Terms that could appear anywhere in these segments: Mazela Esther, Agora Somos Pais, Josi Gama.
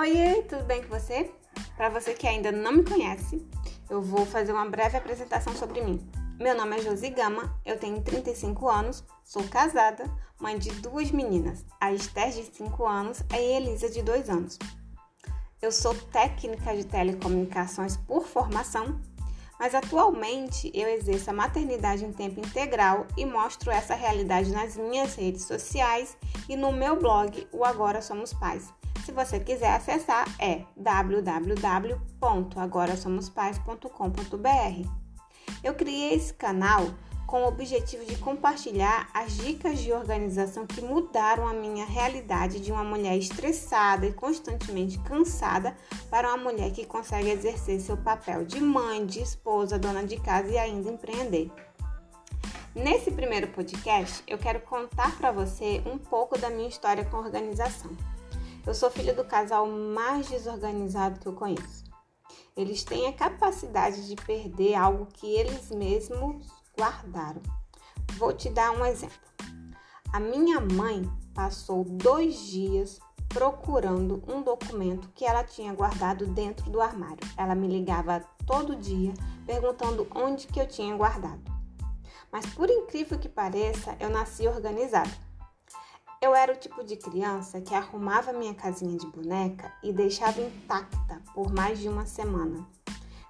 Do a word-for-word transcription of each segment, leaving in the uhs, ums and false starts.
Oiê, tudo bem com você? Para você que ainda não me conhece, eu vou fazer uma breve apresentação sobre mim. Meu nome é Josi Gama, eu tenho trinta e cinco anos, sou casada, mãe de duas meninas, a Esther de cinco anos e a Elisa de dois anos. Eu sou técnica de telecomunicações por formação, mas atualmente eu exerço a maternidade em tempo integral e mostro essa realidade nas minhas redes sociais e no meu blog, o Agora Somos Pais. Se você quiser acessar, é w w w ponto agora somos pais ponto com ponto b r. Eu criei esse canal com o objetivo de compartilhar as dicas de organização que mudaram a minha realidade de uma mulher estressada e constantemente cansada para uma mulher que consegue exercer seu papel de mãe, de esposa, dona de casa e ainda empreender. Nesse primeiro podcast, eu quero contar para você um pouco da minha história com organização. Eu sou filha do casal mais desorganizado que eu conheço. Eles têm a capacidade de perder algo que eles mesmos guardaram. Vou te dar um exemplo. A minha mãe passou dois dias procurando um documento que ela tinha guardado dentro do armário. Ela me ligava todo dia perguntando onde que eu tinha guardado. Mas por incrível que pareça, eu nasci organizada. Eu era o tipo de criança que arrumava minha casinha de boneca e deixava intacta por mais de uma semana.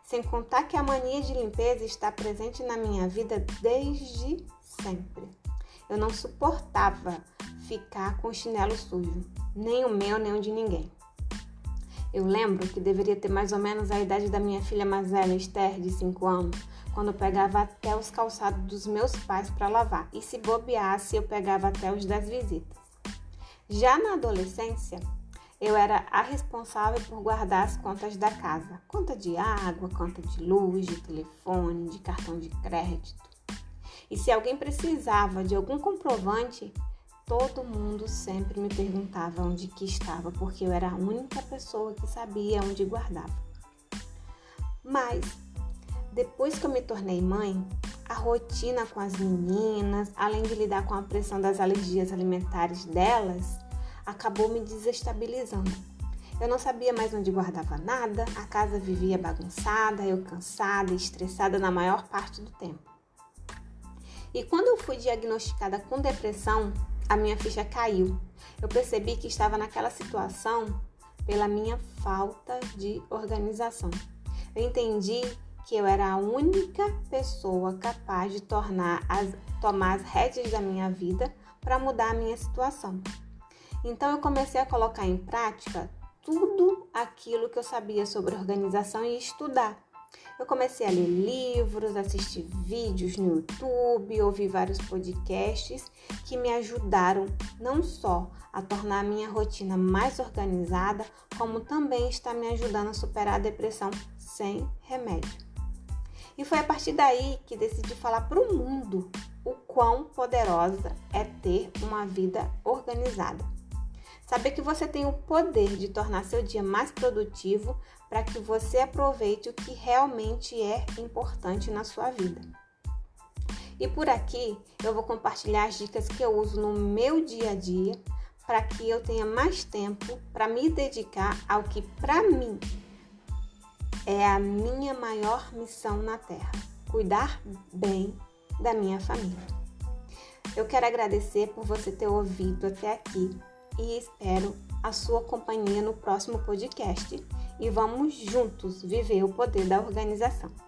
Sem contar que a mania de limpeza está presente na minha vida desde sempre. Eu não suportava ficar com o chinelo sujo, nem o meu, nem o de ninguém. Eu lembro que deveria ter mais ou menos a idade da minha filha Mazela Esther, de cinco anos, quando eu pegava até os calçados dos meus pais para lavar, e se bobeasse eu pegava até os das visitas. Já na adolescência, eu era a responsável por guardar as contas da casa, conta de água, conta de luz, de telefone, de cartão de crédito. E se alguém precisava de algum comprovante, todo mundo sempre me perguntava onde que estava, porque eu era a única pessoa que sabia onde guardava. Mas, depois que eu me tornei mãe, a rotina com as meninas, além de lidar com a pressão das alergias alimentares delas, acabou me desestabilizando. Eu não sabia mais onde guardava nada, a casa vivia bagunçada, eu cansada e estressada na maior parte do tempo. E quando eu fui diagnosticada com depressão, a minha ficha caiu. Eu percebi que estava naquela situação pela minha falta de organização. Eu entendi que eu era a única pessoa capaz de tornar as, tomar as rédeas da minha vida para mudar a minha situação. Então eu comecei a colocar em prática tudo aquilo que eu sabia sobre organização e estudar. Eu comecei a ler livros, assistir vídeos no YouTube, ouvir vários podcasts que me ajudaram não só a tornar a minha rotina mais organizada, como também está me ajudando a superar a depressão sem remédio. E foi a partir daí que decidi falar para o mundo o quão poderosa é ter uma vida organizada. Saber que você tem o poder de tornar seu dia mais produtivo para que você aproveite o que realmente é importante na sua vida. E por aqui eu vou compartilhar as dicas que eu uso no meu dia a dia para que eu tenha mais tempo para me dedicar ao que para mim é a minha maior missão na Terra: cuidar bem da minha família. Eu quero agradecer por você ter ouvido até aqui. E espero a sua companhia no próximo podcast. E vamos juntos viver o poder da organização.